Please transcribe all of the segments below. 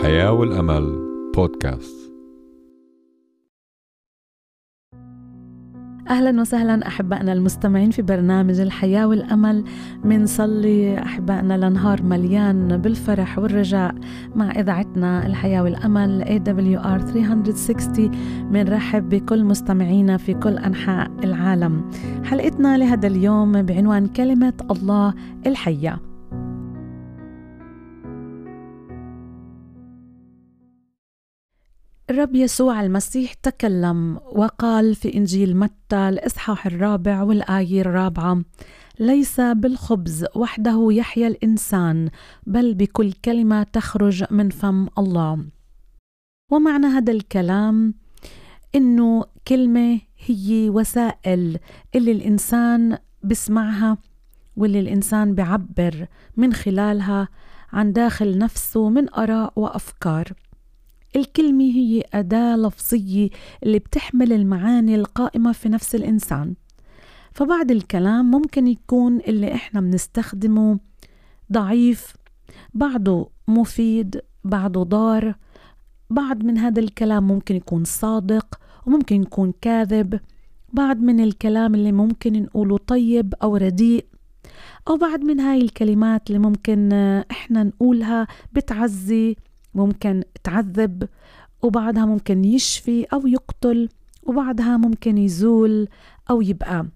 الحياة والأمل بودكاست. أهلا وسهلا أحبائنا المستمعين في برنامج الحياة والأمل. منصلي أحبائنا لنهار مليان بالفرح والرجاء مع إذاعتنا الحياة والأمل AWR 360. منرحب بكل مستمعينا في كل أنحاء العالم. حلقتنا لهذا اليوم بعنوان كلمة الله الحية. الرب يسوع المسيح تكلم وقال في إنجيل متى الإصحاح 4 والآية 4: ليس بالخبز وحده يحيا الإنسان بل بكل كلمة تخرج من فم الله. ومعنى هذا الكلام إنه كلمة هي وسائل اللي الإنسان بسمعها واللي الإنسان بيعبر من خلالها عن داخل نفسه من آراء وأفكار. الكلمة هي أداة لفظية اللي بتحمل المعاني القائمة في نفس الإنسان. فبعض الكلام ممكن يكون اللي إحنا بنستخدمه ضعيف، بعضه مفيد، بعضه ضار. بعض من هذا الكلام ممكن يكون صادق وممكن يكون كاذب. بعض من الكلام اللي ممكن نقوله طيب أو رديء، أو بعض من هاي الكلمات اللي ممكن إحنا نقولها بتعزي، ممكن تعذب، وبعدها ممكن يشفي أو يقتل، وبعدها ممكن يزول أو يبقى.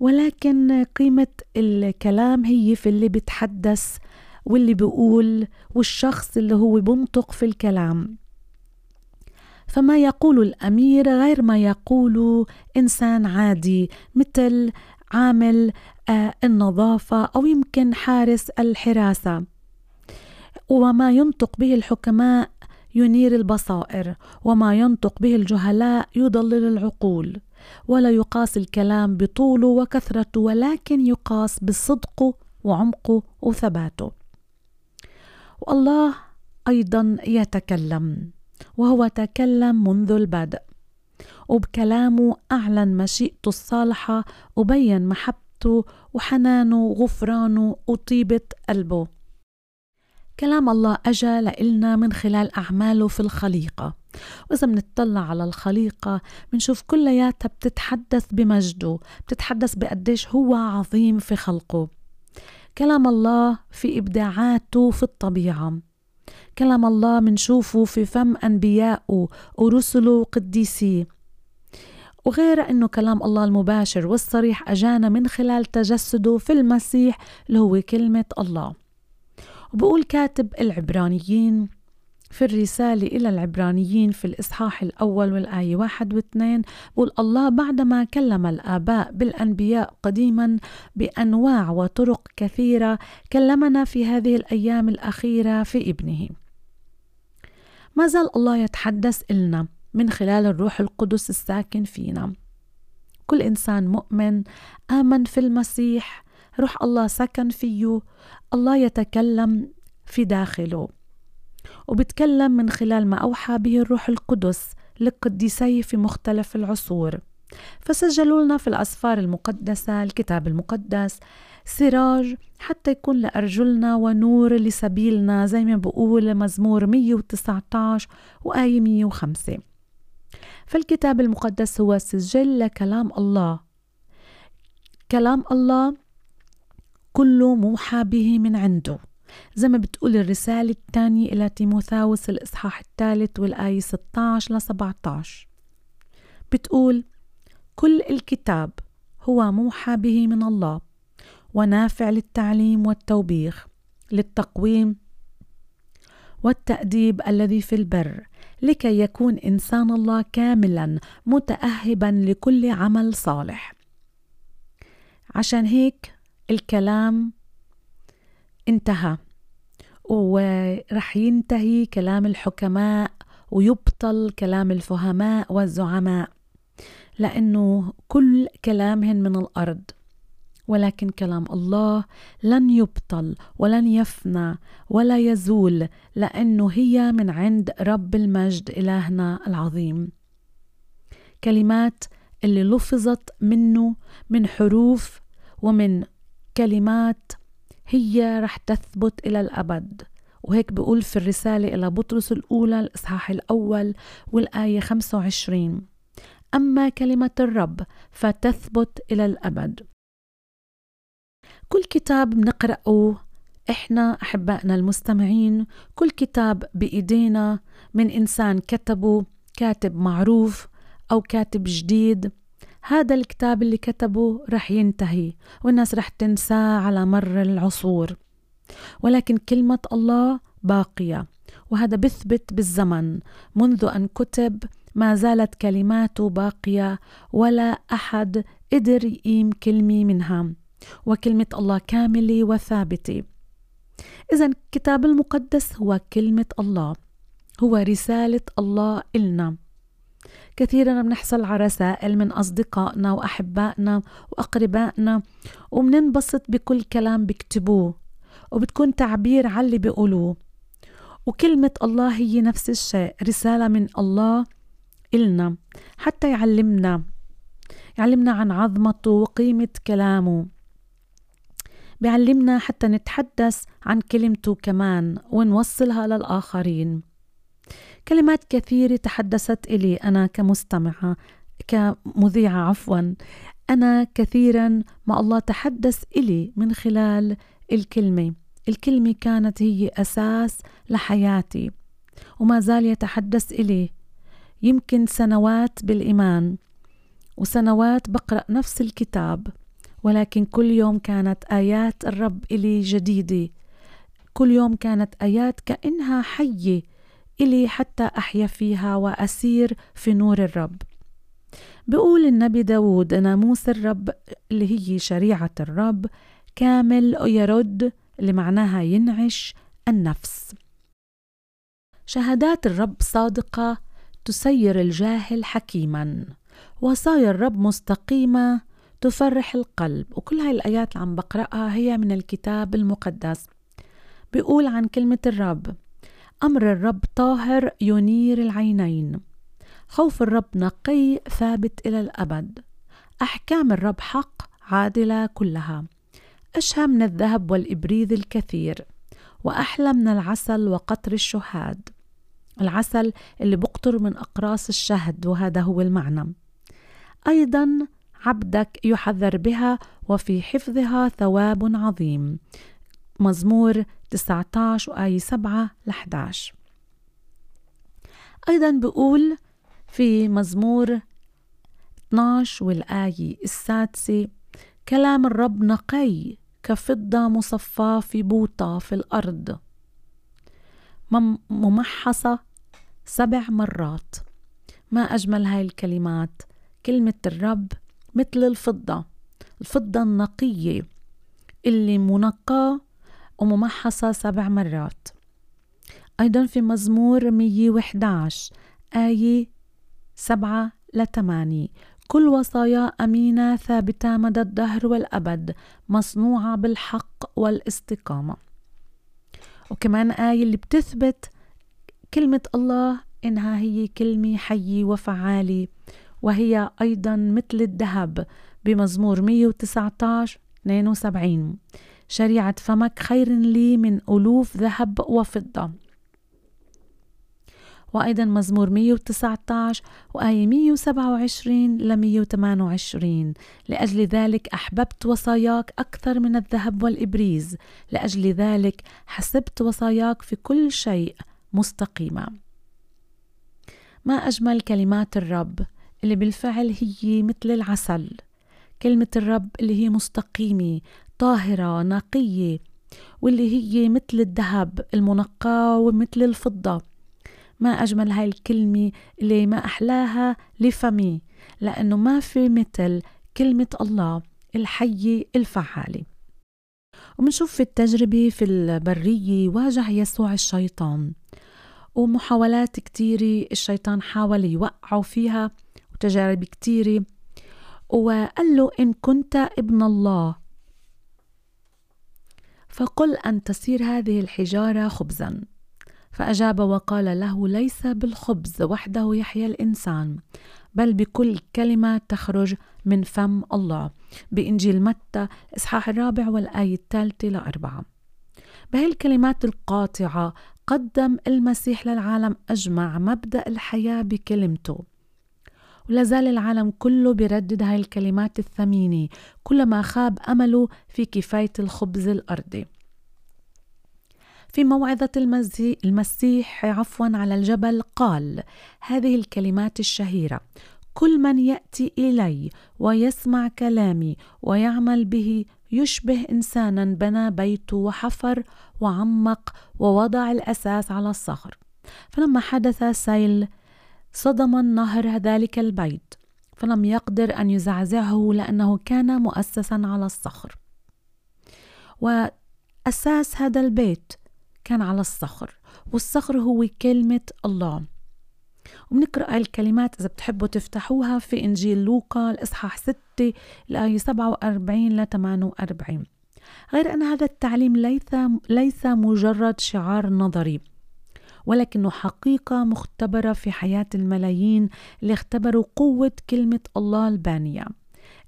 ولكن قيمة الكلام هي في اللي بيتحدث واللي بيقول والشخص اللي هو بينطق في الكلام. فما يقول الأمير غير ما يقول إنسان عادي، مثل عامل النظافة أو يمكن حارس الحراسة. وما ينطق به الحكماء ينير البصائر، وما ينطق به الجهلاء يضلل العقول. ولا يقاس الكلام بطوله وكثرته، ولكن يقاس بصدقه وعمقه وثباته. والله أيضا يتكلم، وهو تكلم منذ البدء، وبكلامه أعلن مشيئته الصالحة، وبين محبته وحنانه وغفرانه وطيبة قلبه. كلام الله أجا لإلنا من خلال أعماله في الخليقة، وإذا منتطلع على الخليقة منشوف كلياتها بتتحدث بمجده، بتتحدث بقديش هو عظيم في خلقه. كلام الله في إبداعاته في الطبيعة، كلام الله منشوفه في فم أنبيائه ورسله وقديسيه، وغير أنه كلام الله المباشر والصريح أجانا من خلال تجسده في المسيح اللي هو كلمة الله. بقول كاتب العبرانيين في الرسالة إلى العبرانيين في الإصحاح 1 والآية 1 و2، بقول: الله بعدما كلم الآباء بالأنبياء قديما بأنواع وطرق كثيرة، كلمنا في هذه الأيام الأخيرة في ابنه. ما زال الله يتحدث إلنا من خلال الروح القدس الساكن فينا. كل إنسان مؤمن آمن في المسيح روح الله سكن فيه، الله يتكلم في داخله، وبتكلم من خلال ما أوحى به الروح القدس لقديسيه في مختلف العصور. فسجلوا لنا في الأسفار المقدسة الكتاب المقدس سراج حتى يكون لأرجلنا ونور لسبيلنا، زي ما بقول مزمور 119 وآية 105. فالكتاب المقدس هو سجل لكلام الله. كلام الله كله موحى به من عنده، زي ما بتقول الرسالة الثانية إلى تيموثاوس الإصحاح 3 والآية 16-17، بتقول: كل الكتاب هو موحى به من الله، ونافع للتعليم والتوبيخ، للتقويم والتأديب الذي في البر، لكي يكون إنسان الله كاملا متأهبا لكل عمل صالح. عشان هيك الكلام انتهى، ورح ينتهي كلام الحكماء ويبطل كلام الفهماء والزعماء، لأنه كل كلامهن من الأرض. ولكن كلام الله لن يبطل ولن يفنى ولا يزول، لأنه هي من عند رب المجد إلهنا العظيم. كلمات اللي لفظت منه من حروف ومن كلمات هي رح تثبت إلى الأبد وهيك بيقول في الرسالة إلى بطرس الأولى الإصحاح الأول والآية 25: أما كلمة الرب فتثبت إلى الأبد. كل كتاب بنقرأه إحنا أحبائنا المستمعين، كل كتاب بإيدينا من إنسان كتبه، كاتب معروف أو كاتب جديد، هذا الكتاب اللي كتبه رح ينتهي والناس رح تنساه على مر العصور، ولكن كلمة الله باقية، وهذا بثبت بالزمن. منذ أن كتب ما زالت كلماته باقية، ولا أحد قدر يقيم كلمة منها، وكلمة الله كاملة وثابتة. إذن الكتاب المقدس هو كلمة الله، هو رسالة الله إلنا. كثيراً بنحصل على رسائل من أصدقائنا وأحبائنا وأقربائنا، وبننبسط بكل كلام بيكتبوه، وبتكون تعبير على اللي بيقولوه. وكلمة الله هي نفس الشيء، رسالة من الله إلنا حتى يعلمنا عن عظمته وقيمة كلامه، بيعلمنا حتى نتحدث عن كلمته كمان ونوصلها للآخرين. كلمات كثيرة تحدثت إلي أنا كمذيعة أنا كثيرا ما الله تحدث إلي من خلال الكلمة كانت هي أساس لحياتي، وما زال يتحدث إلي. يمكن سنوات بالإيمان وسنوات بقرأ نفس الكتاب، ولكن كل يوم كانت آيات الرب إلي جديدة، كل يوم كانت آيات كأنها حية إلي حتى أحيا فيها وأسير في نور الرب. بيقول النبي داود: ناموس الرب اللي هي شريعة الرب كامل ويرد، اللي معناها ينعش النفس. شهادات الرب صادقة تسير الجاهل حكيما، وصايا الرب مستقيمة تفرح القلب. وكل هاي الآيات اللي عم بقرأها هي من الكتاب المقدس. بيقول عن كلمة الرب: أمر الرب طاهر ينير العينين، خوف الرب نقي ثابت إلى الأبد، أحكام الرب حق عادلة كلها، أشهى من الذهب والإبريد الكثير، وأحلى من العسل وقطر الشهاد. العسل اللي بقطر من أقراص الشهد، وهذا هو المعنى. أيضا عبدك يحذر بها وفي حفظها ثواب عظيم. مزمور 19 وآية 7-11. أيضا بيقول في مزمور 12 والآية 6: كلام الرب نقي كفضة مصفاة في بوطة في الأرض، ممحصة 7 مرات. ما أجمل هاي الكلمات. كلمة الرب مثل الفضة النقية اللي منقاة وممحصة 7 مرات. أيضا في مزمور 111 آية 7-8: كل وصايا أمينة ثابتة مدى الدهر والأبد، مصنوعة بالحق والاستقامة. وكمان آية اللي بتثبت كلمة الله إنها هي كلمة حية وفعالة، وهي أيضا مثل الذهب بمزمور 119-72: شريعة فمك خير لي من ألوف ذهب وفضة. وأيضا مزمور 119 وآية 127-128: لأجل ذلك أحببت وصاياك أكثر من الذهب والإبريز، لأجل ذلك حسبت وصاياك في كل شيء مستقيمة. ما أجمل كلمات الرب اللي بالفعل هي مثل العسل. كلمة الرب اللي هي مستقيمة طاهرة نقية، واللي هي مثل الذهب المنقى ومثل الفضة. ما أجمل هاي الكلمة اللي ما أحلاها لفمي، لأنه ما في مثل كلمة الله الحية الفعالة. ومنشوف في التجربة في البرية واجه يسوع الشيطان، ومحاولات كتيرة الشيطان حاول يوقعه فيها، وتجارب كتيرة، وقال له: إن كنت ابن الله فقل أن تصير هذه الحجارة خبزاً. فأجاب وقال له: ليس بالخبز وحده يحيا الإنسان، بل بكل كلمة تخرج من فم الله. بإنجيل متى 4 والآية 3-4. بهالكلمات القاطعة قدم المسيح للعالم أجمع مبدأ الحياة بكلمته، ولازال العالم كله بيردد هاي الكلمات الثمينة كلما خاب أمله في كفاية الخبز الأرضي. في موعظة المسيح على الجبل قال هذه الكلمات الشهيرة: كل من يأتي إلي ويسمع كلامي ويعمل به يشبه إنسانا بنى بيته وحفر وعمق ووضع الأساس على الصخر، فلما حدث سيل صدم النهر ذلك البيت فلم يقدر أن يزعزعه لأنه كان مؤسسا على الصخر. وأساس هذا البيت كان على الصخر، والصخر هو كلمة الله. وبنقرأ الكلمات إذا بتحبوا تفتحوها في إنجيل لوقا الإصحاح 6 الآية 47 ل 48. غير أن هذا التعليم ليس مجرد شعار نظري، ولكنه حقيقة مختبرة في حياة الملايين اللي اختبروا قوة كلمة الله البانية،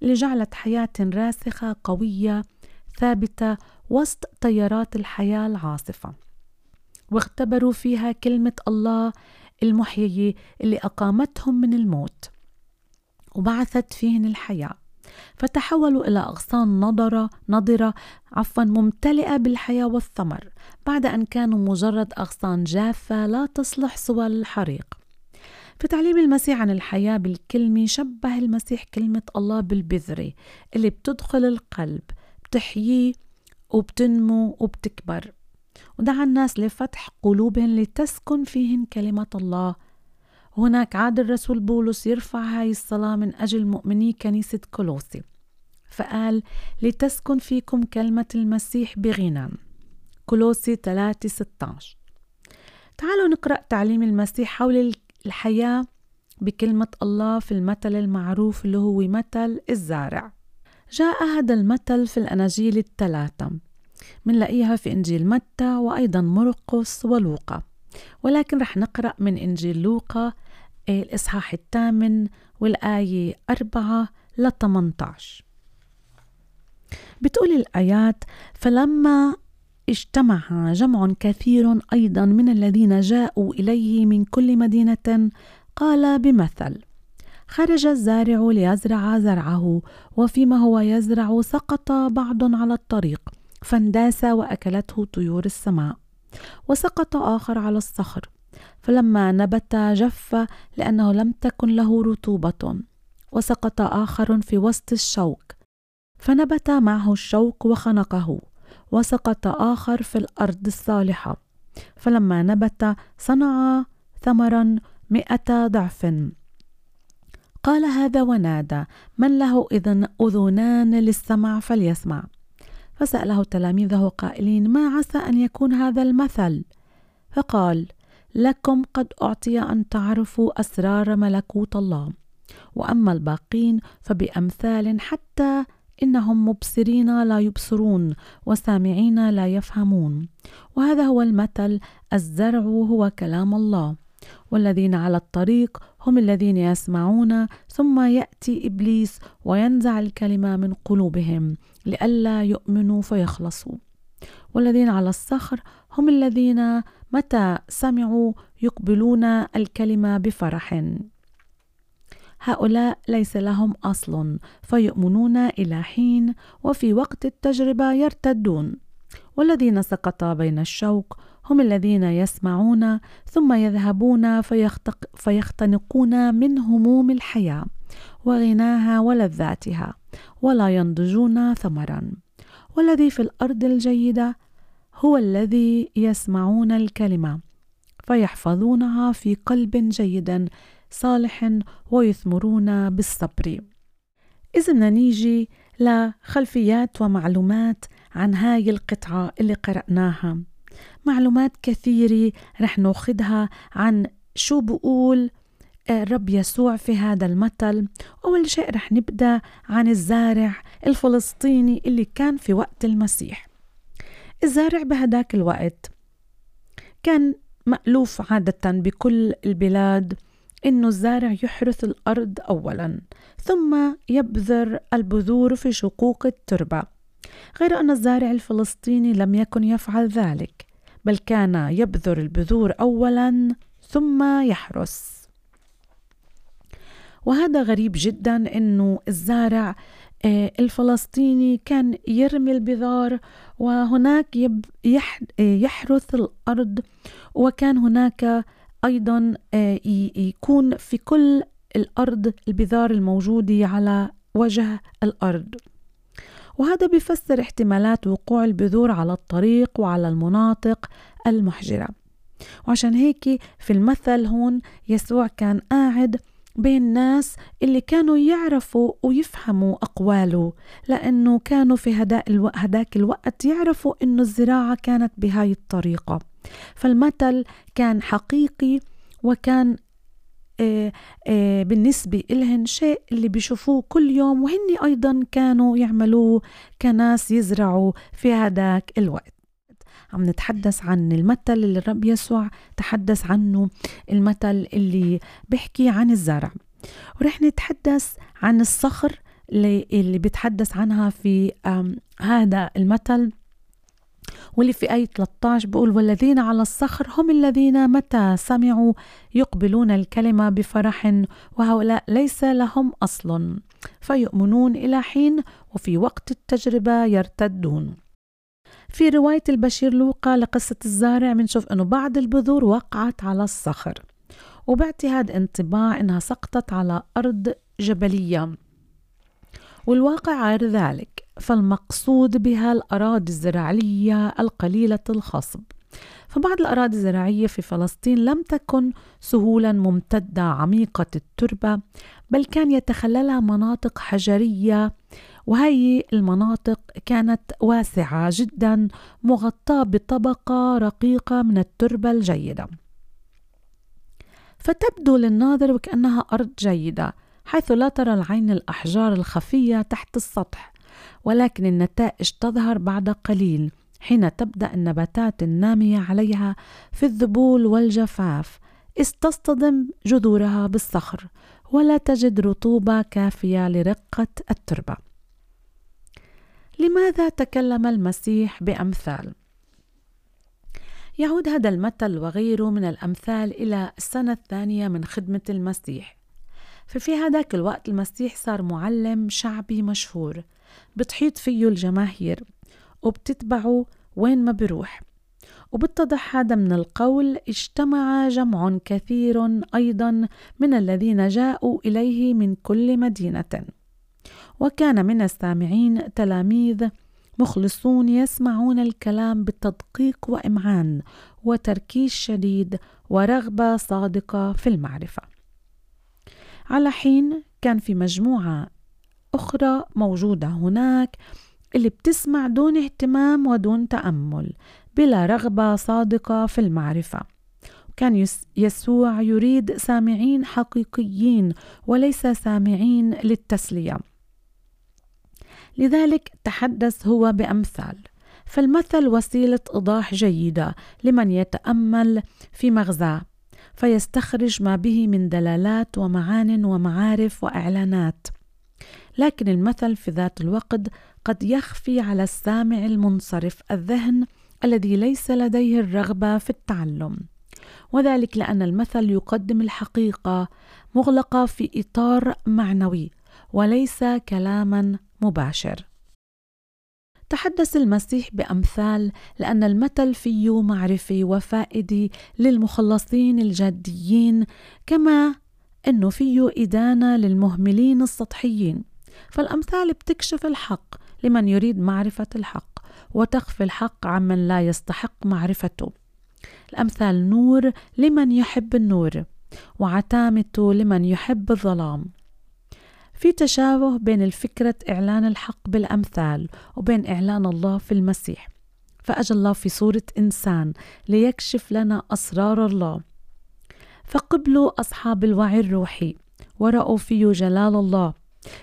اللي جعلت حياة راسخة قوية ثابتة وسط تيارات الحياة العاصفة، واختبروا فيها كلمة الله المحيية اللي أقامتهم من الموت وبعثت فيهن الحياة، فتحولوا إلى أغصان نضرة ممتلئة بالحياة والثمر، بعد أن كانوا مجرد أغصان جافة لا تصلح سوى الحريق. في تعليم المسيح عن الحياة بالكلمة، شبه المسيح كلمة الله بالبذرة اللي بتدخل القلب، بتحييه وبتنمو وبتكبر، ودعا الناس لفتح قلوبهم لتسكن فيهن كلمة الله. هناك عاد الرسول بولس يرفع هاي الصلاة من أجل مؤمني كنيسة كولوسي فقال: لتسكن فيكم كلمة المسيح بغنى. كولوسي 3:16. تعالوا نقرأ تعليم المسيح حول الحياة بكلمة الله في المثل المعروف اللي هو مثل الزارع. جاء هذا المثل في الأناجيل الثلاثة، منلاقيها في إنجيل متى وأيضا مرقص ولوقا، ولكن رح نقرأ من إنجيل لوقا الإصحاح 8 والآية 4 ل 18. بتقول الآيات: فلما اجتمع جمع كثير أيضا من الذين جاءوا إليه من كل مدينة قال بمثل: خرج الزارع ليزرع زرعه، وفيما هو يزرع سقط بعض على الطريق فانداس وأكلته طيور السماء، وسقط آخر على الصخر فلما نبت جف لأنه لم تكن له رطوبة، وسقط آخر في وسط الشوك فنبت معه الشوك وخنقه، وسقط آخر في الأرض الصالحة فلما نبت صنع ثمرا 100 ضعف. قال هذا ونادى: من له إذن أذنان للسمع فليسمع. فسأله تلاميذه قائلين: ما عسى أن يكون هذا المثل؟ فقال: لكم قد أعطي أن تعرفوا أسرار ملكوت الله، وأما الباقين فبأمثال، حتى إنهم مبصرين لا يبصرون وسامعين لا يفهمون. وهذا هو المثل: الزرع هو كلام الله، والذين على الطريق هم الذين يسمعون، ثم يأتي إبليس وينزع الكلمة من قلوبهم لئلا يؤمنوا فيخلصوا. والذين على الصخر هم الذين متى سمعوا يقبلون الكلمة بفرح، هؤلاء ليس لهم أصل فيؤمنون إلى حين، وفي وقت التجربة يرتدون. والذين سقط بين الشوك هم الذين يسمعون ثم يذهبون فيختنقون من هموم الحياة وغناها ولذاتها، ولا ينضجون ثمرا. والذي في الأرض الجيدة هو الذي يسمعون الكلمة فيحفظونها في قلب جيد صالح، ويثمرون بالصبر. إذا بدنا نيجي لخلفيات ومعلومات عن هاي القطعة اللي قرأناها، معلومات كثيرة رح ناخدها عن شو بقول الرب يسوع في هذا المثل. أول شيء رح نبدأ عن الزارع الفلسطيني اللي كان في وقت المسيح. الزارع بهداك الوقت كان مألوف عادة بكل البلاد إنه الزارع يحرث الأرض أولا، ثم يبذر البذور في شقوق التربة، غير أن الزارع الفلسطيني لم يكن يفعل ذلك، بل كان يبذر البذور أولاً ثم يحرس. وهذا غريب جداً، إنه الزارع الفلسطيني كان يرمي البذار وهناك يحرث الأرض، وكان هناك أيضاً يكون في كل الأرض البذار الموجودة على وجه الأرض. وهذا بيفسر احتمالات وقوع البذور على الطريق وعلى المناطق المحجرة. وعشان هيك في المثل هون يسوع كان قاعد بين الناس اللي كانوا يعرفوا ويفهموا أقواله، لأنه كانوا في هداك الوقت يعرفوا إنه الزراعة كانت بهاي الطريقة. فالمثل كان حقيقي، وكان بالنسبة إلهن شيء اللي بيشوفوه كل يوم، وهن أيضا كانوا يعملوه كناس يزرعوا في هداك الوقت. عم نتحدث عن المثل اللي الرب يسوع تحدث عنه، المثل اللي بيحكي عن الزرع. ورح نتحدث عن الصخر اللي بيتحدث عنها في هذا المثل، واللي في آية 13 بقول: والذين على الصخر هم الذين متى سمعوا يقبلون الكلمة بفرح، وهؤلاء ليس لهم أصل فيؤمنون إلى حين، وفي وقت التجربة يرتدون. في رواية البشير لوقا لقصة الزارع بنشوف أنه بعض البذور وقعت على الصخر، وبعطي هذا انطباع أنها سقطت على أرض جبلية، والواقع غير ذلك. فالمقصود بها الأراضي الزراعية القليلة الخصب. فبعض الأراضي الزراعية في فلسطين لم تكن سهولا ممتدة عميقة التربة، بل كان يتخللها مناطق حجرية، وهي المناطق كانت واسعة جدا مغطاة بطبقة رقيقة من التربة الجيدة، فتبدو للناظر وكأنها أرض جيدة حيث لا ترى العين الأحجار الخفية تحت السطح، ولكن النتائج تظهر بعد قليل حين تبدأ النباتات النامية عليها في الذبول والجفاف استصطدم جذورها بالصخر، ولا تجد رطوبة كافية لرقة التربة. لماذا تكلم المسيح بأمثال؟ يعود هذا المثل وغيره من الأمثال إلى السنة الثانية من خدمة المسيح. ففي هذاك الوقت المسيح صار معلم شعبي مشهور بتحيط فيه الجماهير وبتتبعه وين ما بروح. وبتضح هذا من القول: اجتمع جمع كثير أيضا من الذين جاءوا إليه من كل مدينة، وكان من السامعين تلاميذ مخلصون يسمعون الكلام بتدقيق وإمعان وتركيز شديد ورغبة صادقة في المعرفة، على حين كان في مجموعة أخرى موجودة هناك اللي بتسمع دون اهتمام ودون تأمل بلا رغبة صادقة في المعرفة. وكان يسوع يريد سامعين حقيقيين وليس سامعين للتسلية. لذلك تحدث هو بأمثال، فالمثل وسيلة إيضاح جيدة لمن يتأمل في مغزاه، فيستخرج ما به من دلالات ومعان ومعارف وإعلانات. لكن المثل في ذات الوقت قد يخفي على السامع المنصرف الذهن الذي ليس لديه الرغبة في التعلم، وذلك لأن المثل يقدم الحقيقة مغلقة في إطار معنوي وليس كلاما مباشر. تحدث المسيح بأمثال لأن المثل فيه معرفي وفائدي للمخلصين الجاديين، كما أنه فيه إدانة للمهملين السطحيين. فالأمثال بتكشف الحق لمن يريد معرفة الحق، وتخفي الحق عمن لا يستحق معرفته. الأمثال نور لمن يحب النور، وعتامته لمن يحب الظلام. في تشابه بين الفكرة إعلان الحق بالأمثال وبين إعلان الله في المسيح، فأجى الله في صورة إنسان ليكشف لنا أسرار الله. فقبلوا أصحاب الوعي الروحي ورأوا فيه جلال الله،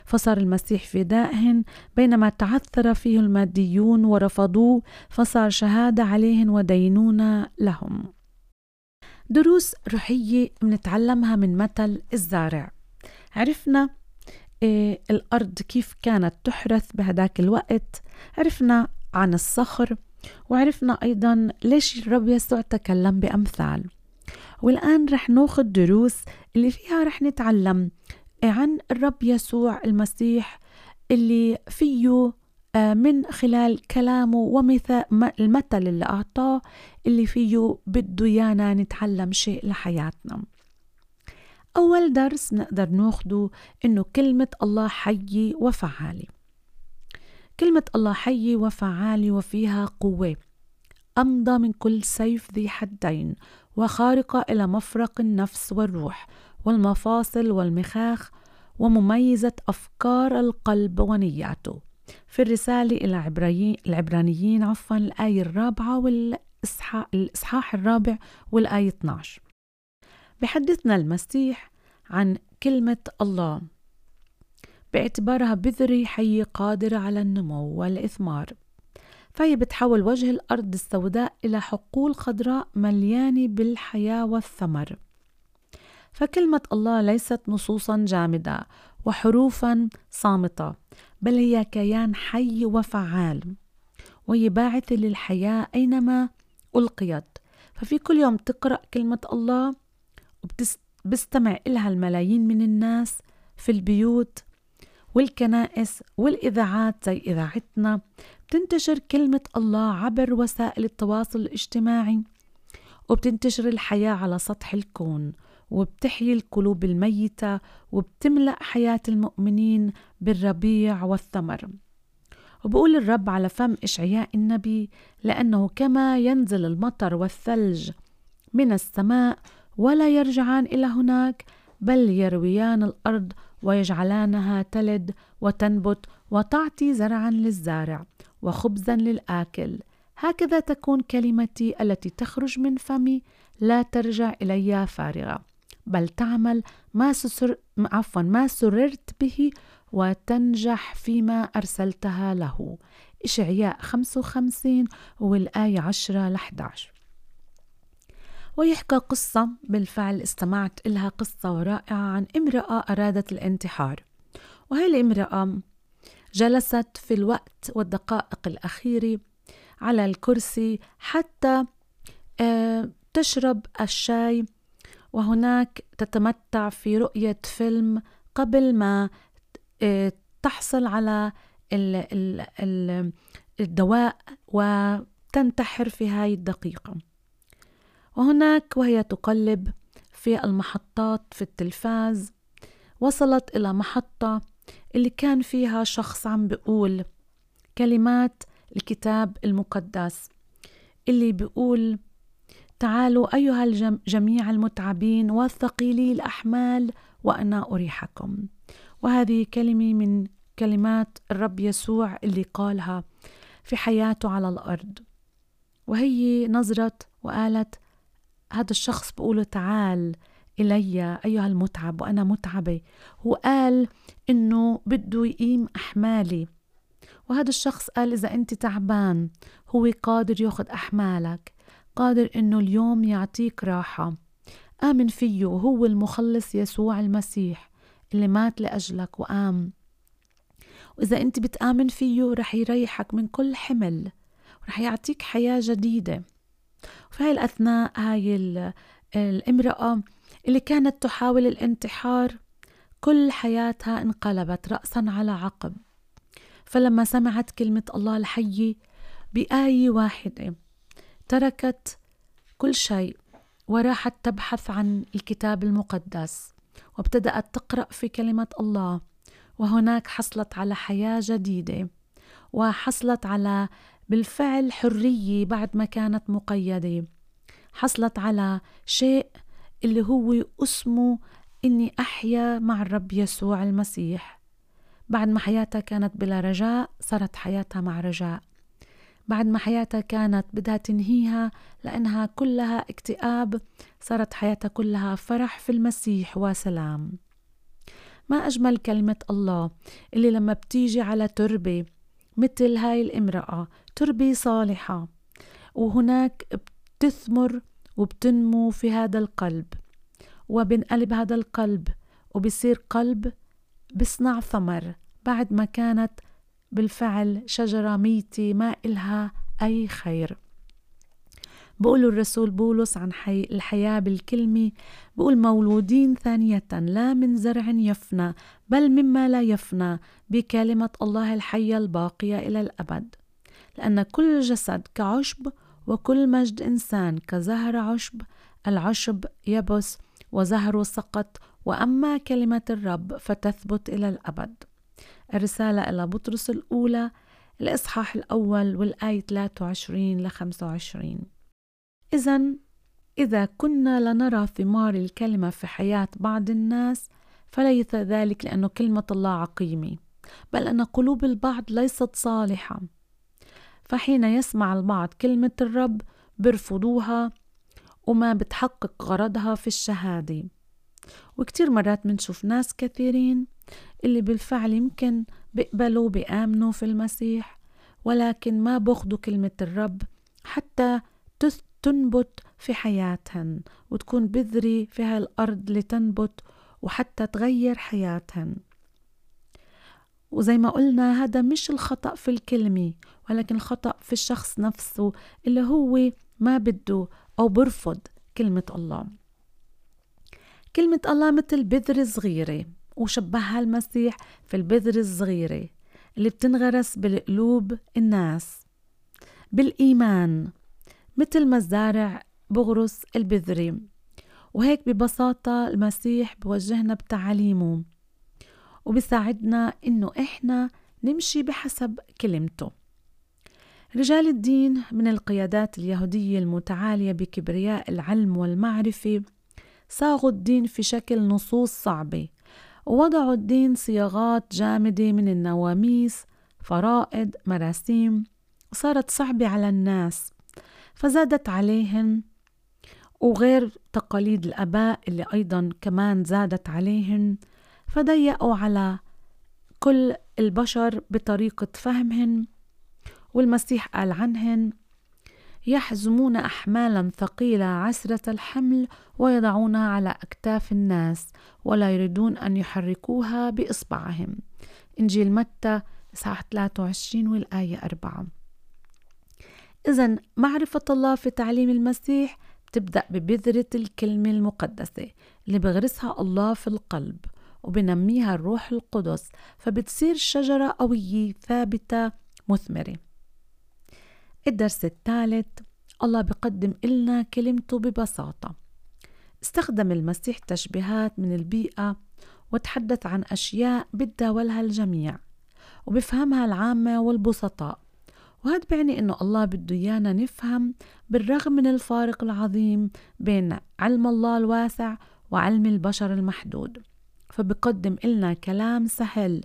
فصار المسيح فدائهن، بينما تعثر فيه الماديون ورفضوه، فصار شهادة عليهن ودينونة لهم. دروس روحية منتعلمها من مثل الزارع. عرفنا الأرض كيف كانت تحرث بهداك الوقت. عرفنا عن الصخر، وعرفنا أيضاً ليش الرب يسوع تكلم بأمثال. والآن رح ناخد دروس اللي فيها رح نتعلم عن الرب يسوع المسيح اللي فيه من خلال كلامه والمثل اللي أعطاه اللي فيه بده يانا نتعلم شيء لحياتنا. أول درس نقدر ناخده إنه كلمة الله حي وفعالي. كلمة الله حي وفعالي وفيها قوة أمضى من كل سيف ذي حدين وخارقة إلى مفرق النفس والروح والمفاصل والمخاخ ومميزة أفكار القلب ونياته. في الرسالة إلى العبرانيين الآية 4 والإصحاح 4 والآية 12 بحدثنا المسيح عن كلمة الله باعتبارها بذرة حية قادرة على النمو والإثمار، فهي بتحول وجه الأرض السوداء إلى حقول خضراء مليانة بالحياة والثمر. فكلمة الله ليست نصوصا جامدة وحروفا صامتة، بل هي كيان حي وفعال وهي باعثة للحياة أينما ألقيت. ففي كل يوم تقرأ كلمة الله وبستمع إلها الملايين من الناس في البيوت والكنائس والإذاعات زي إذاعتنا. بتنتشر كلمة الله عبر وسائل التواصل الاجتماعي وبتنتشر الحياة على سطح الكون وبتحيي القلوب الميتة وبتملأ حياة المؤمنين بالربيع والثمر. وبقول الرب على فم إشعياء النبي: لأنه كما ينزل المطر والثلج من السماء ولا يرجعان إلى هناك، بل يرويان الأرض ويجعلانها تلد وتنبت وتعطي زرعا للزارع وخبزا للآكل. هكذا تكون كلمتي التي تخرج من فمي، لا ترجع إلي فارغة، بل تعمل ما سررت به وتنجح فيما أرسلتها له. إشعياء 55 والآية 10-11. ويحكى قصة، بالفعل استمعت إلها قصة رائعة عن امرأة أرادت الانتحار، وهي الامرأة جلست في الوقت والدقائق الأخيرة على الكرسي حتى تشرب الشاي، وهناك تتمتع في رؤية فيلم قبل ما تحصل على الدواء وتنتحر في هاي الدقيقة. وهناك وهي تقلب في المحطات في التلفاز وصلت إلى محطة اللي كان فيها شخص عم بيقول كلمات الكتاب المقدس اللي بيقول: تعالوا أيها الجميع المتعبين والثقيلي الأحمال وأنا أريحكم. وهذه كلمة من كلمات الرب يسوع اللي قالها في حياته على الأرض، وهي نظرت وقالت: هذا الشخص بقوله تعال إلي أيها المتعب وأنا متعبة، وقال إنه بده يقيم أحمالي، وهذا الشخص قال إذا أنت تعبان هو قادر يأخذ أحمالك، قادر إنه اليوم يعطيك راحة. آمن فيه، هو المخلص يسوع المسيح اللي مات لأجلك وقام، وإذا أنت بتآمن فيه رح يريحك من كل حمل ورح يعطيك حياة جديدة. في هاي الأثناء هاي الامرأة اللي كانت تحاول الانتحار كل حياتها انقلبت رأسا على عقب، فلما سمعت كلمة الله الحية بآية واحدة تركت كل شيء وراحت تبحث عن الكتاب المقدس وابتدأت تقرأ في كلمة الله، وهناك حصلت على حياة جديدة وحصلت على بالفعل حرية بعد ما كانت مقيدة. حصلت على شيء اللي هو اسمه إني أحيا مع الرب يسوع المسيح. بعد ما حياتها كانت بلا رجاء صارت حياتها مع رجاء، بعد ما حياتها كانت بدها تنهيها لأنها كلها اكتئاب صارت حياتها كلها فرح في المسيح وسلام. ما أجمل كلمة الله اللي لما بتيجي على تربة مثل هاي الامرأة، تربية صالحة، وهناك بتثمر وبتنمو في هذا القلب وبنقلب هذا القلب وبصير قلب بصنع ثمر بعد ما كانت بالفعل شجرة ميتة ما إلها أي خير. بقول الرسول بولس عن الحياة بالكلمة، بقول مولودين ثانية لا من زرع يفنى بل مما لا يفنى بكلمة الله الحية الباقية إلى الأبد. لأن كل جسد كعشب وكل مجد إنسان كزهر عشب، العشب يبس وزهره سقط، وأما كلمة الرب فتثبت إلى الأبد. الرسالة إلى بطرس الأولى الإصحاح الأول والآية 23-25. إذن إذا كنا لنرى ثمار الكلمة في حياة بعض الناس فليس ذلك لأن كلمة الله عقيمة، بل أن قلوب البعض ليست صالحة. فحين يسمع البعض كلمة الرب برفضوها وما بتحقق غرضها في الشهادة. وكتير مرات منشوف ناس كثيرين اللي بالفعل يمكن بيقبلوا بيآمنوا في المسيح، ولكن ما بأخذوا كلمة الرب حتى تنبت في حياتهن وتكون بذري في هالأرض لتنبت وحتى تغير حياتهن. وزي ما قلنا هذا مش الخطأ في الكلمة، ولكن الخطأ في الشخص نفسه اللي هو ما بده أو برفض كلمة الله. كلمة الله مثل بذرة صغيرة، وشبهها المسيح في البذرة الصغيرة اللي بتنغرس بالقلوب الناس بالإيمان، مثل ما الزارع بغرس البذرة. وهيك ببساطة المسيح بوجهنا بتعاليمه وبيساعدنا إنه إحنا نمشي بحسب كلمته. رجال الدين من القيادات اليهودية المتعالية بكبرياء العلم والمعرفة صاغوا الدين في شكل نصوص صعبة، ووضعوا الدين صياغات جامدة من النواميس، فرائض، مراسيم، صارت صعبة على الناس فزادت عليهم، وغير تقاليد الآباء اللي أيضا كمان زادت عليهم، فضيقوا على كل البشر بطريقة فهمهم. والمسيح قال عنهن: يحزمون أحمالا ثقيلة عسرة الحمل ويضعونها على أكتاف الناس ولا يريدون أن يحركوها بإصبعهم. إنجيل متى إصحاح 23 والآية 4. إذن معرفة الله في تعليم المسيح بتبدأ ببذرة الكلمة المقدسة اللي بغرسها الله في القلب وبنميها الروح القدس، فبتصير شجرة قوية ثابتة مثمرة. الدرس الثالث، الله بقدم إلنا كلمته ببساطة. استخدم المسيح تشبيهات من البيئة وتحدث عن أشياء بتداولها الجميع وبفهمها العامة والبسطاء، وهذا بيعني إنه الله بده إيانا نفهم بالرغم من الفارق العظيم بين علم الله الواسع وعلم البشر المحدود. فبقدم إلنا كلام سهل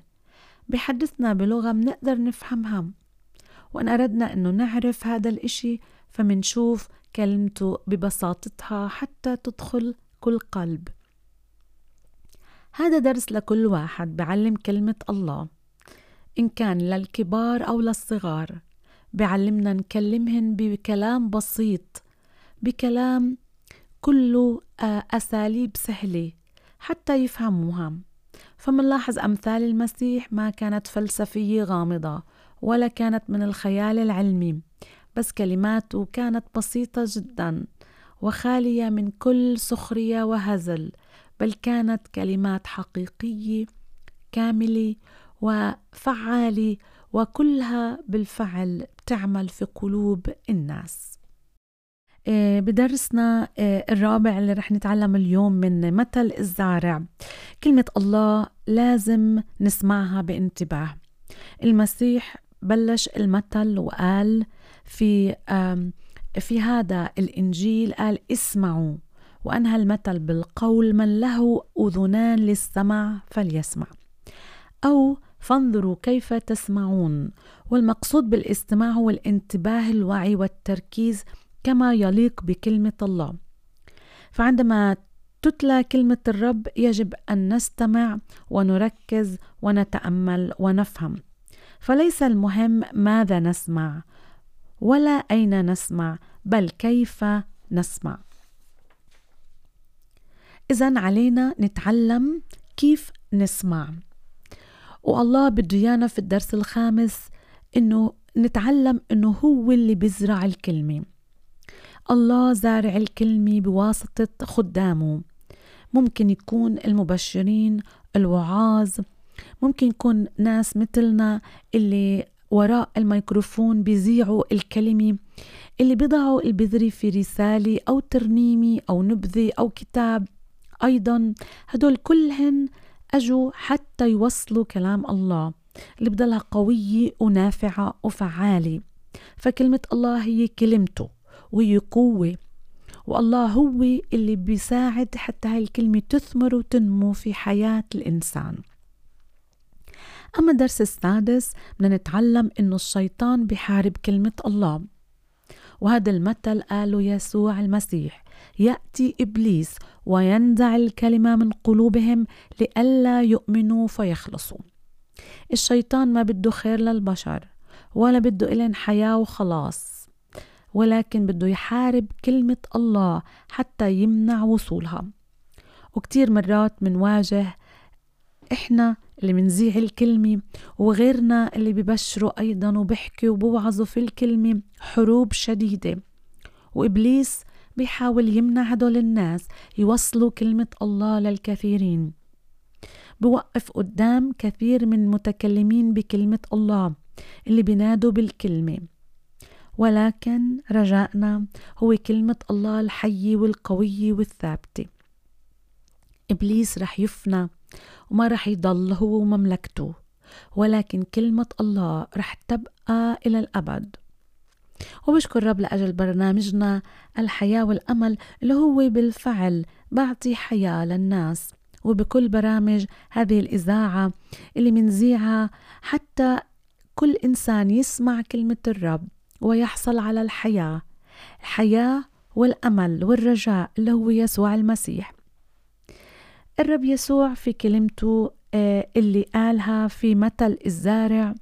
بحدثنا بلغة منقدر نفهمها، وإن أردنا إنه نعرف هذا الإشي فمنشوف كلمته ببساطتها حتى تدخل كل قلب. هذا درس لكل واحد بعلم كلمة الله، إن كان للكبار أو للصغار. بعلمنا نكلمهن بكلام بسيط، بكلام كله أساليب سهلة حتى يفهموها. فمنلاحظ أمثال المسيح ما كانت فلسفية غامضة ولا كانت من الخيال العلمي، بس كلماته كانت بسيطة جدا وخالية من كل سخرية وهزل، بل كانت كلمات حقيقية كاملة وفعالة، وكلها بالفعل بتعمل في قلوب الناس. بدرسنا الرابع اللي رح نتعلم اليوم من مثل الزارع، كلمة الله لازم نسمعها بانتباه. المسيح بلش المثل وقال في هذا الإنجيل، قال: اسمعوا، وأنهى المثل بالقول: من له أذنان للسمع فليسمع، أو فانظروا كيف تسمعون. والمقصود بالاستماع هو الانتباه الواعي والتركيز كما يليق بكلمة الله. فعندما تتلى كلمة الرب يجب أن نستمع ونركز ونتأمل ونفهم. فليس المهم ماذا نسمع ولا أين نسمع، بل كيف نسمع. إذن علينا نتعلم كيف نسمع. والله بده ايانا في الدرس الخامس انه نتعلم انه هو اللي بزرع الكلمة. الله زارع الكلمة بواسطة خدامه، ممكن يكون المبشرين، الوعاظ، ممكن يكون ناس مثلنا اللي وراء الميكروفون بيزيعوا الكلمة، اللي بيضعوا البذرة في رسالة أو ترنيمة أو نبذة أو كتاب. أيضا هدول كلهن أجوا حتى يوصلوا كلام الله اللي بضلها قوية ونافعة وفعالة. فكلمة الله هي كلمته وهي قوة، والله هو اللي بيساعد حتى هاي الكلمة تثمر وتنمو في حياة الإنسان. أما الدرس السادس بدنا نتعلم إنه الشيطان بيحارب كلمة الله، وهذا المثل قاله يسوع المسيح: يأتي إبليس وينزع الكلمة من قلوبهم لئلا يؤمنوا فيخلصوا. الشيطان ما بده خير للبشر ولا بده إلين حياة وخلاص، ولكن بده يحارب كلمة الله حتى يمنع وصولها. وكتير مرات منواجه إحنا اللي منزيع الكلمة وغيرنا اللي ببشروا أيضا وبحكي وبوعظوا في الكلمة حروب شديدة، وإبليس بيحاول يمنع هدول الناس يوصلوا كلمة الله للكثيرين. بوقف قدام كثير من متكلمين بكلمة الله اللي بينادوا بالكلمة، ولكن رجائنا هو كلمة الله الحية والقوية والثابتة. إبليس رح يفنى وما رح يضل هو ومملكته، ولكن كلمة الله رح تبقى إلى الأبد. وبشكر رب لأجل برنامجنا الحياة والأمل اللي هو بالفعل بعطي حياة للناس، وبكل برامج هذه الإذاعة اللي منزيعها حتى كل إنسان يسمع كلمة الرب ويحصل على الحياة، الحياة والأمل والرجاء اللي هو يسوع المسيح. الرب يسوع في كلمته اللي قالها في مثل الزارع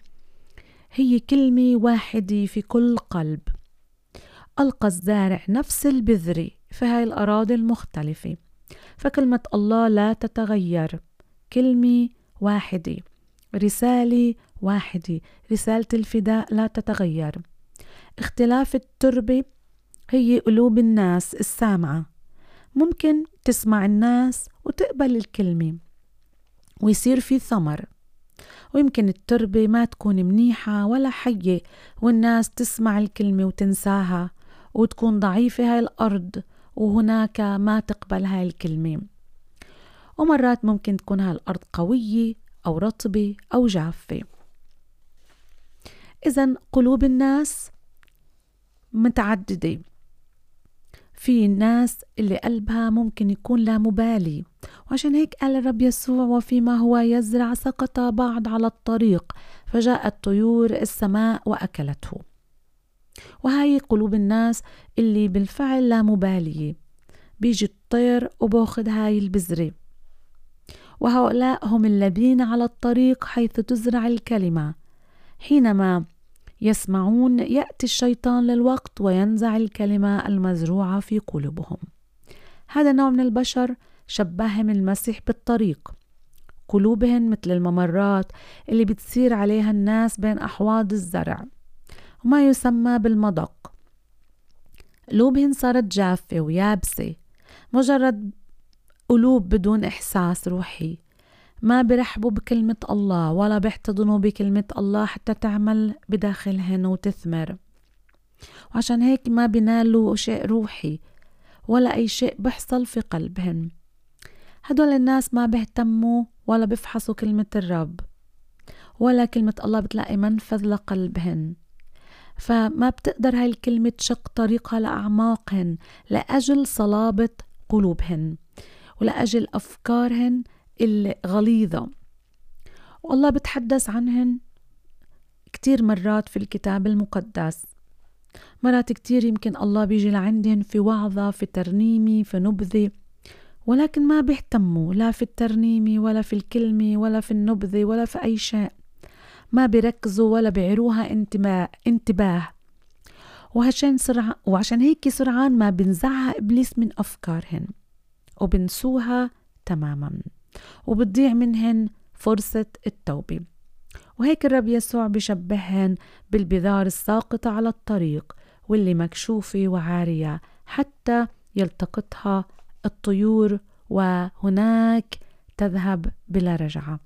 هي كلمة واحدة في كل قلب. ألقى الزارع نفس البذرة في هاي الأراضي المختلفة، فكلمة الله لا تتغير، كلمة واحدة، رسالة واحدة، رسالة الفداء لا تتغير. اختلاف التربة هي قلوب الناس السامعة، ممكن تسمع الناس وتقبل الكلمة ويصير في ثمر، ويمكن التربة ما تكون منيحة ولا حية والناس تسمع الكلمة وتنساها وتكون ضعيفة هاي الأرض، وهناك ما تقبل هاي الكلمة. ومرات ممكن تكون هاي الأرض قوية أو رطبة أو جافة. إذن قلوب الناس متعددة، في الناس اللي قلبها ممكن يكون لا مبالي، وعشان هيك قال الرب يسوع: وفيما هو يزرع سقط بعض على الطريق فجاءت طيور السماء وأكلته. وهاي قلوب الناس اللي بالفعل لا مبالية، بيجي الطير وباخد هاي البذرة. وهؤلاء هم الذين على الطريق حيث تزرع الكلمة، حينما يسمعون يأتي الشيطان للوقت وينزع الكلمة المزروعة في قلوبهم. هذا نوع من البشر شبههم المسيح بالطريق، قلوبهم مثل الممرات اللي بتسير عليها الناس بين أحواض الزرع، وما يسمى بالمضق. قلوبهم صارت جافة ويابسة، مجرد قلوب بدون إحساس روحي، ما برحبوا بكلمة الله ولا بيحتضنوا بكلمة الله حتى تعمل بداخلهن وتثمر، وعشان هيك ما بينالوا شيء روحي ولا أي شيء بيحصل في قلبهن. هدول الناس ما بيهتموا ولا بيفحصوا كلمة الرب، ولا كلمة الله بتلاقي منفذ لقلبهن، فما بتقدر هاي الكلمة تشق طريقها لأعماقهن لأجل صلابة قلوبهن ولأجل أفكارهن الغليظة. والله بتحدث عنهن كتير مرات في الكتاب المقدس، مرات كتير يمكن الله بيجي لعندهن في وعظة، في ترنيمة، في نبذة، ولكن ما بيهتموا لا في الترنيمة ولا في الكلمة ولا في النبذة ولا في أي شيء، ما بيركزوا ولا بيعيروها انتباه. وعشان هيك سرعان ما بنزعها إبليس من أفكارهن وبنسوها تماماً، وبتضيع منهن فرصة التوبة. وهيك الرب يسوع بشبههن بالبذار الساقطة على الطريق واللي مكشوفة وعارية حتى يلتقطها الطيور وهناك تذهب بلا رجعة.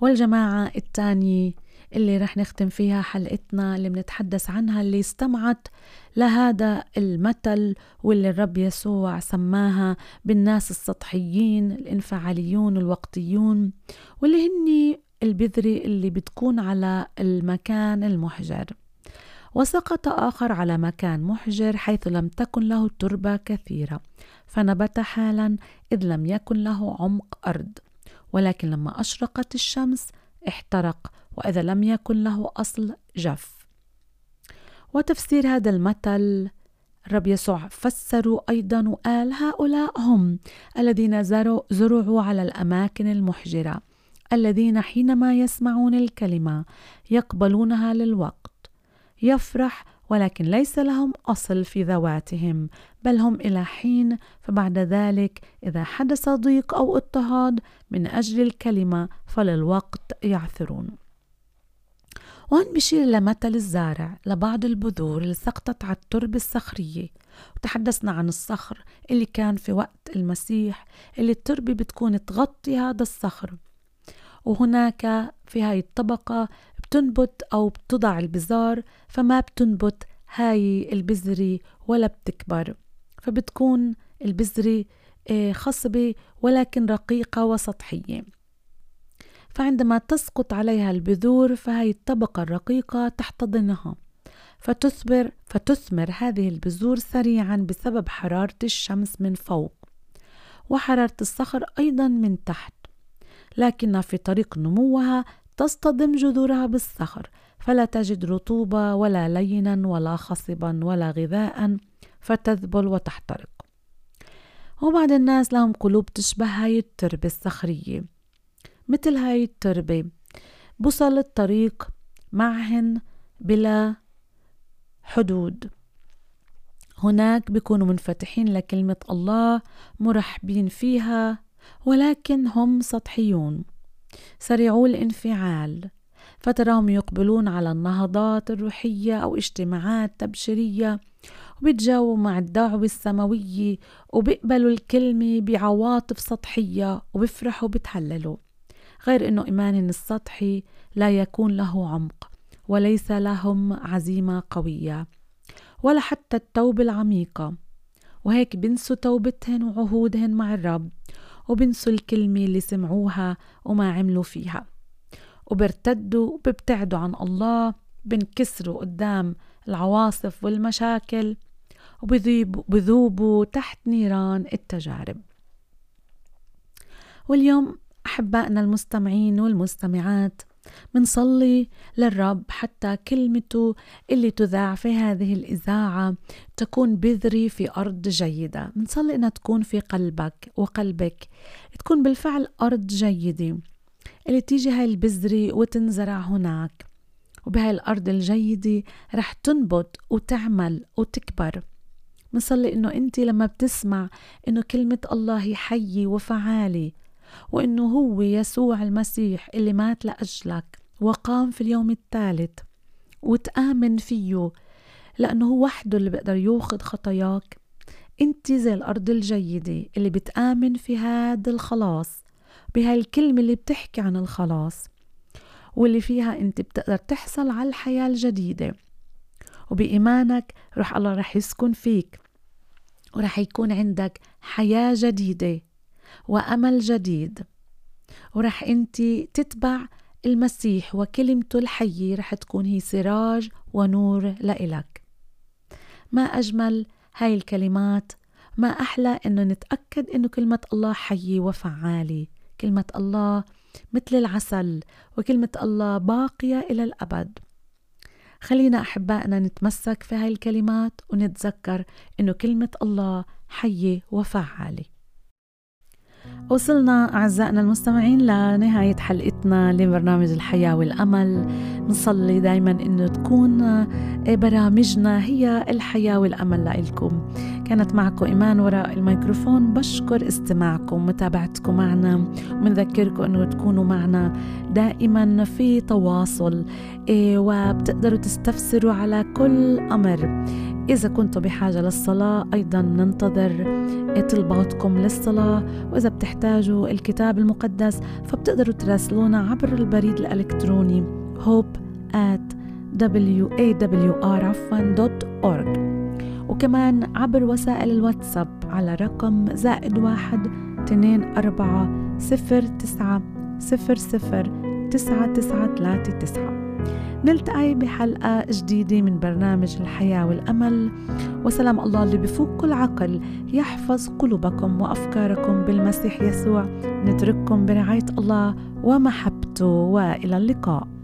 والجماعة الثانية اللي رح نختم فيها حلقتنا اللي بنتحدث عنها اللي استمعت لهذا المثل واللي الرب يسوع سماها بالناس السطحيين الانفعاليون الوقتيون واللي هني البذرة اللي بتكون على المكان المحجر. وسقط آخر على مكان محجر حيث لم تكن له تربة كثيرة فنبت حالا إذ لم يكن له عمق أرض، ولكن لما أشرقت الشمس احترق وإذا لم يكن له أصل جف. وتفسير هذا المثل الرب يسوع فسروا أيضا وقال هؤلاء هم الذين زرعوا على الأماكن المحجرة الذين حينما يسمعون الكلمة يقبلونها للوقت يفرح ولكن ليس لهم أصل في ذواتهم بل هم إلى حين، فبعد ذلك إذا حدث ضيق أو اضطهاد من أجل الكلمة فللوقت يعثرون. وهون بشير لمثل الزارع لبعض البذور اللي سقطت على التربة الصخرية، وتحدثنا عن الصخر اللي كان في وقت المسيح اللي التربة بتكون تغطي هذا الصخر، وهناك في هاي الطبقة بتنبت أو بتضع البذار فما بتنبت هاي البذرة ولا بتكبر، فبتكون البذرة خصبة ولكن رقيقة وسطحية. فعندما تسقط عليها البذور فهي الطبقة الرقيقة تحتضنها فتثمر هذه البذور سريعا بسبب حرارة الشمس من فوق وحرارة الصخر أيضا من تحت، لكن في طريق نموها تصطدم جذورها بالصخر فلا تجد رطوبة ولا لينا ولا خصبا ولا غذاء فتذبل وتحترق. وبعض الناس لهم قلوب تشبه هاي التربة الصخرية مثل هاي التربة، بصل الطريق معهن بلا حدود. هناك بيكونوا منفتحين لكلمة الله مرحبين فيها ولكن هم سطحيون سريعو الانفعال، فتراهم يقبلون على النهضات الروحية أو اجتماعات تبشيرية وبيتجاوبوا مع الدعوة السماوية وبيقبلوا الكلمة بعواطف سطحية وبيفرحوا وبتهللوا، غير أنه إيمانهم السطحي لا يكون له عمق وليس لهم عزيمة قوية ولا حتى التوبة العميقة، وهيك بنسوا توبتهن وعهودهن مع الرب وبنسوا الكلمة اللي سمعوها وما عملوا فيها، وبرتدوا وببتعدوا عن الله، بنكسروا قدام العواصف والمشاكل وبذوبوا تحت نيران التجارب. واليوم أحبائنا المستمعين والمستمعات منصلي للرب حتى كلمته اللي تذاع في هذه الإذاعة تكون بذرة في أرض جيدة، منصلي أنها تكون في قلبك وقلبك تكون بالفعل أرض جيدة اللي تيجي هاي البذرة وتنزرع هناك، وبهاي الأرض الجيدة رح تنبت وتعمل وتكبر. منصلي أنه أنت لما بتسمع أنه كلمة الله حي وفعالي وإنه هو يسوع المسيح اللي مات لأجلك وقام في اليوم الثالث وتآمن فيه لأنه هو وحده اللي بقدر يوخد خطاياك، انت زي الأرض الجيدة اللي بتآمن في هذا الخلاص بهالكلمة اللي بتحكي عن الخلاص واللي فيها انت بتقدر تحصل على الحياة الجديدة، وبإيمانك روح الله رح يسكن فيك ورح يكون عندك حياة جديدة وأمل جديد، ورح أنت تتبع المسيح وكلمته الحية رح تكون هي سراج ونور لإلك. ما أجمل هاي الكلمات، ما أحلى إنه نتأكد إنه كلمة الله حية وفعالة، كلمة الله مثل العسل وكلمة الله باقية إلى الأبد. خلينا أحبائنا نتمسك في هاي الكلمات ونتذكر إنه كلمة الله حية وفعالة. وصلنا أعزائنا المستمعين لنهاية حلقتنا لبرنامج الحياة والأمل. نصلي دايما إنه تكون برامجنا هي الحياة والأمل لإلكم. كانت معكم إيمان وراء الميكروفون. بشكر استماعكم ومتابعتكم معنا، ومنذكركم إنه تكونوا معنا دائما في تواصل، وبتقدروا تستفسروا على كل أمر. إذا كنتوا بحاجة للصلاة أيضاً ننتظر طلباتكم للصلاة، وإذا بتحتاجوا الكتاب المقدس فبتقدروا تراسلونا عبر البريد الإلكتروني hope@awr.org، وكمان عبر وسائل الواتساب على رقم +1 2 4 0 9 0 0 9 9 3 9. نلتقي بحلقة جديدة من برنامج الحياة والأمل، وسلام الله اللي بفوق كل عقل يحفظ قلوبكم وأفكاركم بالمسيح يسوع. نترككم برعاية الله ومحبته، وإلى اللقاء.